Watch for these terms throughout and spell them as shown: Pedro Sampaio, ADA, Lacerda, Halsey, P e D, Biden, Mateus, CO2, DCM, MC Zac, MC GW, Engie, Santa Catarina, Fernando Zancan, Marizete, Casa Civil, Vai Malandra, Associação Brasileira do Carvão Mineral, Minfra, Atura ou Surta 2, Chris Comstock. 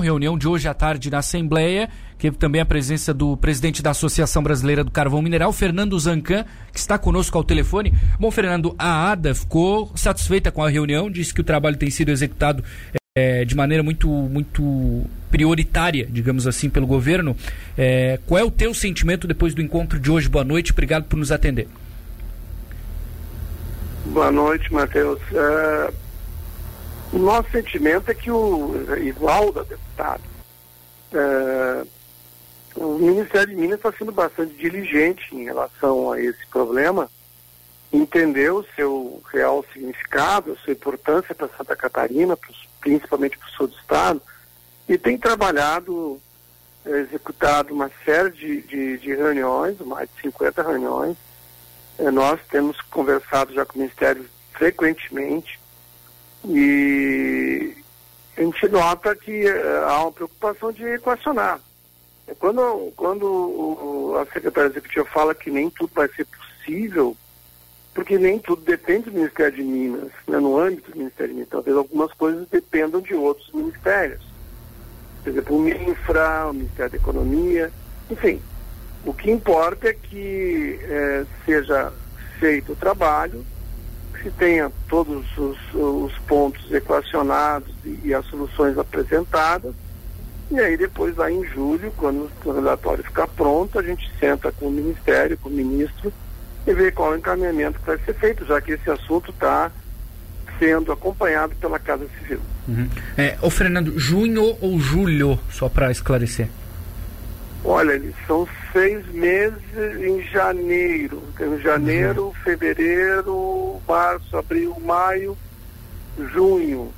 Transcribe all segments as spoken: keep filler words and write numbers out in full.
Reunião de hoje à tarde na Assembleia, que teve também a presença do presidente da Associação Brasileira do Carvão Mineral, Fernando Zancan, que está conosco ao telefone. Bom, Fernando, a ADA ficou satisfeita com a reunião, disse que o trabalho tem sido executado é, de maneira muito, muito prioritária, digamos assim, pelo governo. É, qual é o teu sentimento depois do encontro de hoje? Boa noite, obrigado por nos atender. Boa noite, Mateus. Uh... O nosso sentimento é que, o igual da deputada, é, o Ministério de Minas está sendo bastante diligente em relação a esse problema, entendeu o seu real significado, a sua importância para Santa Catarina, principalmente para o sul do estado, e tem trabalhado, é, executado uma série de, de, de reuniões, mais de cinquenta reuniões. É, nós temos conversado já com o Ministério frequentemente, e a gente nota que uh, há uma preocupação de equacionar. Quando, quando o, a secretária executiva fala que nem tudo vai ser possível, porque nem tudo depende do Ministério de Minas, né, no âmbito do Ministério de Minas, talvez algumas coisas dependam de outros ministérios. Por exemplo, o Minfra, o Ministério da Economia, enfim. O que importa é que eh, seja feito o trabalho, se tenha todos os, os pontos equacionados e, e as soluções apresentadas, e aí depois lá em julho, quando o relatório ficar pronto, a gente senta com o Ministério, com o Ministro, e vê qual o encaminhamento que vai ser feito, já que esse assunto está sendo acompanhado pela Casa Civil. Uhum. É, ô Fernando, junho ou julho, só para esclarecer? Olha, eles são seis meses em janeiro. Tem janeiro, uhum. fevereiro, março, abril, maio, junho.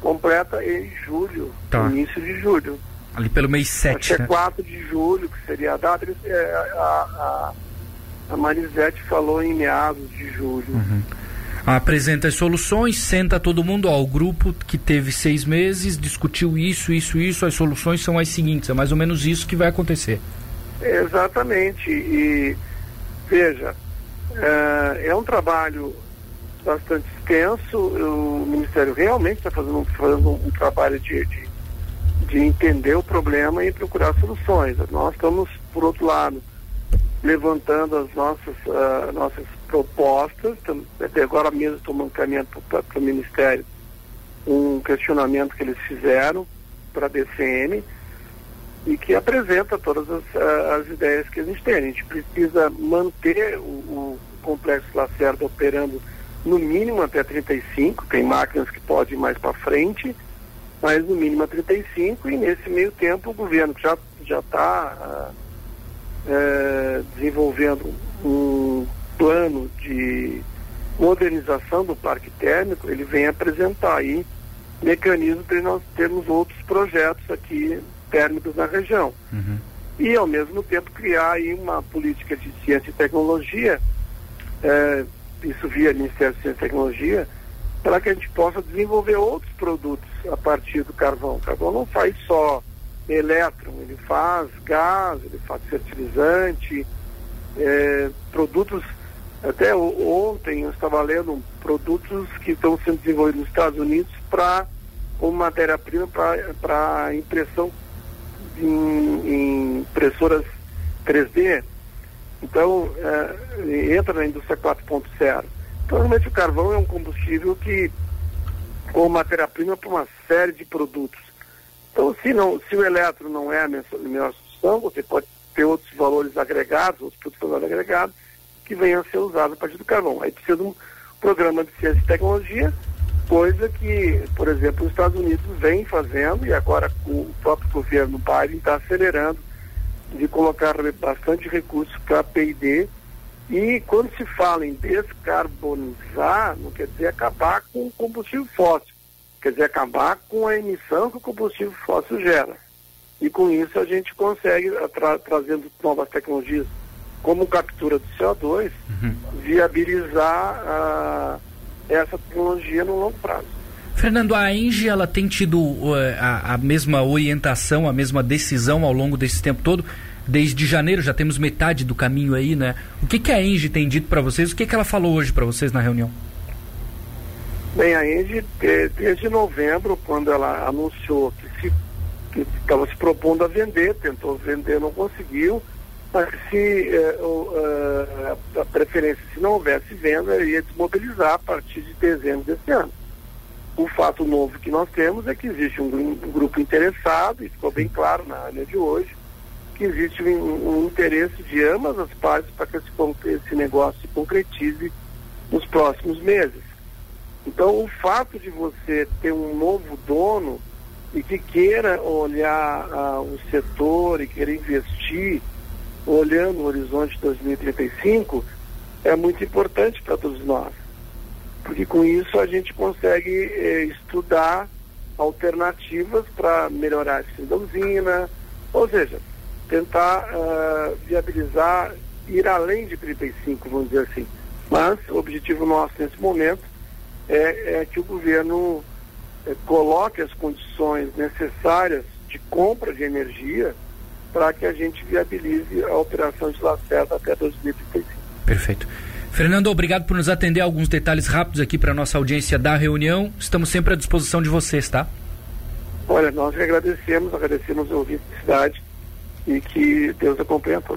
Completa em julho, tá. Início de julho. Ali pelo mês sete, né? Acho que é quatro de julho, que seria a data. A, a, a Marizete falou em meados de julho. Uhum. Apresenta as soluções, senta todo mundo, ó, o grupo que teve seis meses, discutiu isso, isso, isso, as soluções são as seguintes, é mais ou menos isso que vai acontecer. Exatamente, e veja, é, é um trabalho bastante extenso, o Ministério realmente está fazendo, fazendo um trabalho de, de, de entender o problema e procurar soluções. Nós estamos, por outro lado, levantando as nossas, uh, nossas propostas, até agora mesmo tomando caminho para o Ministério, um questionamento que eles fizeram para a D C M e que apresenta todas as, uh, as ideias que a gente tem. A gente precisa manter o, o complexo Lacerda operando no mínimo até trinta e cinco, tem máquinas que podem ir mais para frente, mas no mínimo a trinta e cinco, e nesse meio tempo o governo que já já está... Uh, É, desenvolvendo um plano de modernização do parque térmico, ele vem apresentar aí mecanismos para nós termos outros projetos aqui térmicos na região. Uhum. E ao mesmo tempo criar aí uma política de ciência e tecnologia, é, isso via Ministério de Ciência e Tecnologia, para que a gente possa desenvolver outros produtos a partir do carvão. O carvão não faz só elétron, ele faz gás, ele faz fertilizante, é, produtos, até ontem eu estava lendo produtos que estão sendo desenvolvidos nos Estados Unidos para como matéria-prima para impressão em, em impressoras três D. Então é, entra na indústria quatro ponto zero. Então realmente o carvão é um combustível que como matéria-prima para uma série de produtos. Então, se, não, se o elétron não é a melhor solução, você pode ter outros valores agregados, outros produtos valores agregados, que venham a ser usados a partir do carvão. Aí precisa de um programa de ciência e tecnologia, coisa que, por exemplo, os Estados Unidos vem fazendo, e agora o próprio governo Biden está acelerando de colocar bastante recursos para P e D. E quando se fala em descarbonizar, não quer dizer acabar com o combustível fóssil. Quer dizer, acabar com a emissão que o combustível fóssil gera. E com isso a gente consegue, tra- trazendo novas tecnologias como captura do C O dois, uhum. viabilizar uh, essa tecnologia no longo prazo. Fernando, a Engie ela tem tido uh, a, a mesma orientação, a mesma decisão ao longo desse tempo todo? Desde janeiro já temos metade do caminho aí, né? O que, que a Engie tem dito para vocês? O que, que ela falou hoje para vocês na reunião? Bem, a Engie, desde novembro, quando ela anunciou que se que estava se propondo a vender, tentou vender, não conseguiu, mas se eh, o, a, a preferência, se não houvesse venda, ia desmobilizar a partir de dezembro desse ano. O fato novo que nós temos é que existe um, um grupo interessado, e ficou bem claro na área de hoje, que existe um, um interesse de ambas as partes para que esse, esse negócio se concretize nos próximos meses. Então, o fato de você ter um novo dono e que queira olhar ah, o setor e queira investir olhando o horizonte dois mil e trinta e cinco é muito importante para todos nós, porque com isso a gente consegue eh, estudar alternativas para melhorar a eficiência da usina, ou seja, tentar uh, viabilizar, ir além de trinta e cinco, vamos dizer assim. Mas o objetivo nosso nesse momento é, é que o governo eh, coloque as condições necessárias de compra de energia para que a gente viabilize a operação de Lacerda até dois mil e trinta e cinco. Perfeito. Fernando, obrigado por nos atender a alguns detalhes rápidos aqui para a nossa audiência da reunião. Estamos sempre à disposição de vocês, tá? Olha, nós agradecemos, agradecemos a ouvinte da cidade, e que Deus acompanhe a todos.